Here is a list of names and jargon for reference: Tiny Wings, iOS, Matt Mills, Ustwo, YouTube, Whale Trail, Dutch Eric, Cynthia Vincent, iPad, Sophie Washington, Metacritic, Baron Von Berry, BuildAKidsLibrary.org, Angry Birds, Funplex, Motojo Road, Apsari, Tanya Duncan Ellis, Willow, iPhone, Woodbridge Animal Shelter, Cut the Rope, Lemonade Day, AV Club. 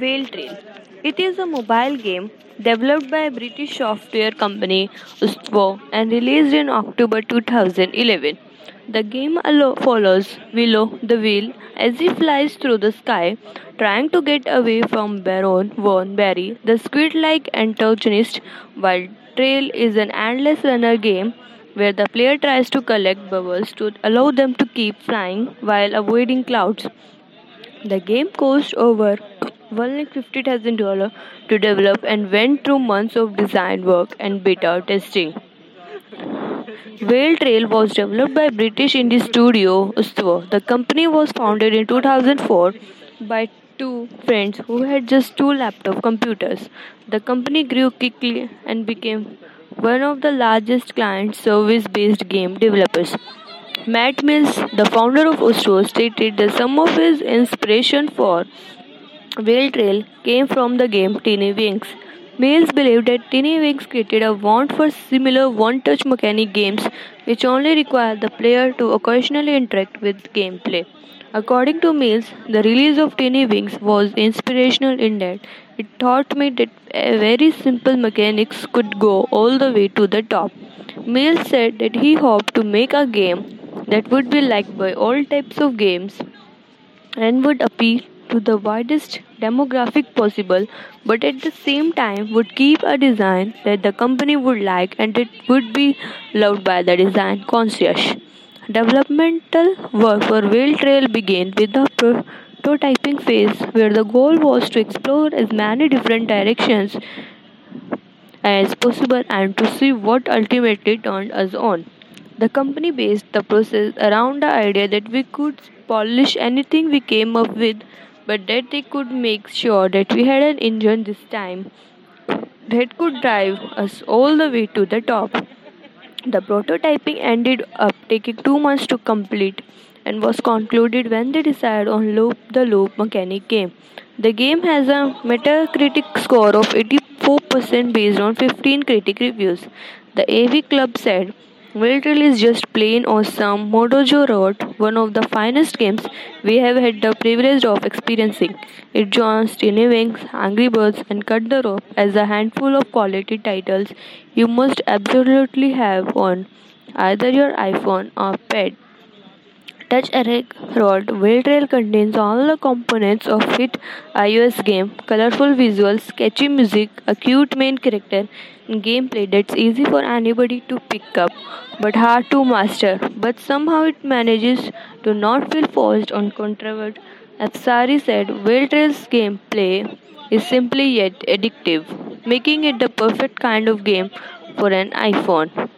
Whale Trail. It is a mobile game developed by British software company Ustwo and released in October 2011. The game follows Willow the whale as he flies through the sky, trying to get away from Baron Von Berry, the squid-like antagonist, while Trail is an endless runner game where the player tries to collect bubbles to allow them to keep flying while avoiding clouds. The game cost over $150,000 to develop and went through months of design work and beta testing. Whale Trail was developed by British indie studio Ustwo. The company was founded in 2004 by two friends who had just two laptop computers. The company grew quickly and became one of the largest client service-based game developers. Matt Mills, the founder of Ustwo, stated that some of his inspiration for Whale Trail came from the game Tiny Wings. Mills believed that Tiny Wings created a want for similar one-touch mechanic games which only require the player to occasionally interact with gameplay. According to Mills, the release of Tiny Wings was inspirational in that it taught me that very simple mechanics could go all the way to the top. Mills said that he hoped to make a game that would be liked by all types of games and would appeal to the widest demographic possible, but at the same time would keep a design that the company would like and it would be loved by the design conscious. Developmental work for Whale Trail began with the prototyping phase, where the goal was to explore as many different directions as possible and to see what ultimately turned us on. The company based the process around the idea that we could polish anything we came up with, but that they could make sure that we had an engine this time that could drive us all the way to the top. The prototyping ended up taking 2 months to complete and was concluded when they decided on the loop mechanic game. The game has a Metacritic score of 84% based on 15 critic reviews. The AV Club said, "Whale Trail is just plain awesome. Motojo Road, one of the finest games we have had the privilege of experiencing. It joins Tiny Wings, Angry Birds and Cut the Rope as a handful of quality titles you must absolutely have on either your iPhone or iPad." Dutch Eric wrote, "Whale Trail contains all the components of hit iOS game, colorful visuals, catchy music, a cute main character, and gameplay that's easy for anybody to pick up but hard to master. But somehow it manages to not feel forced or contrived." Apsari said, "Whale Trail's gameplay is simply yet addictive, making it the perfect kind of game for an iPhone."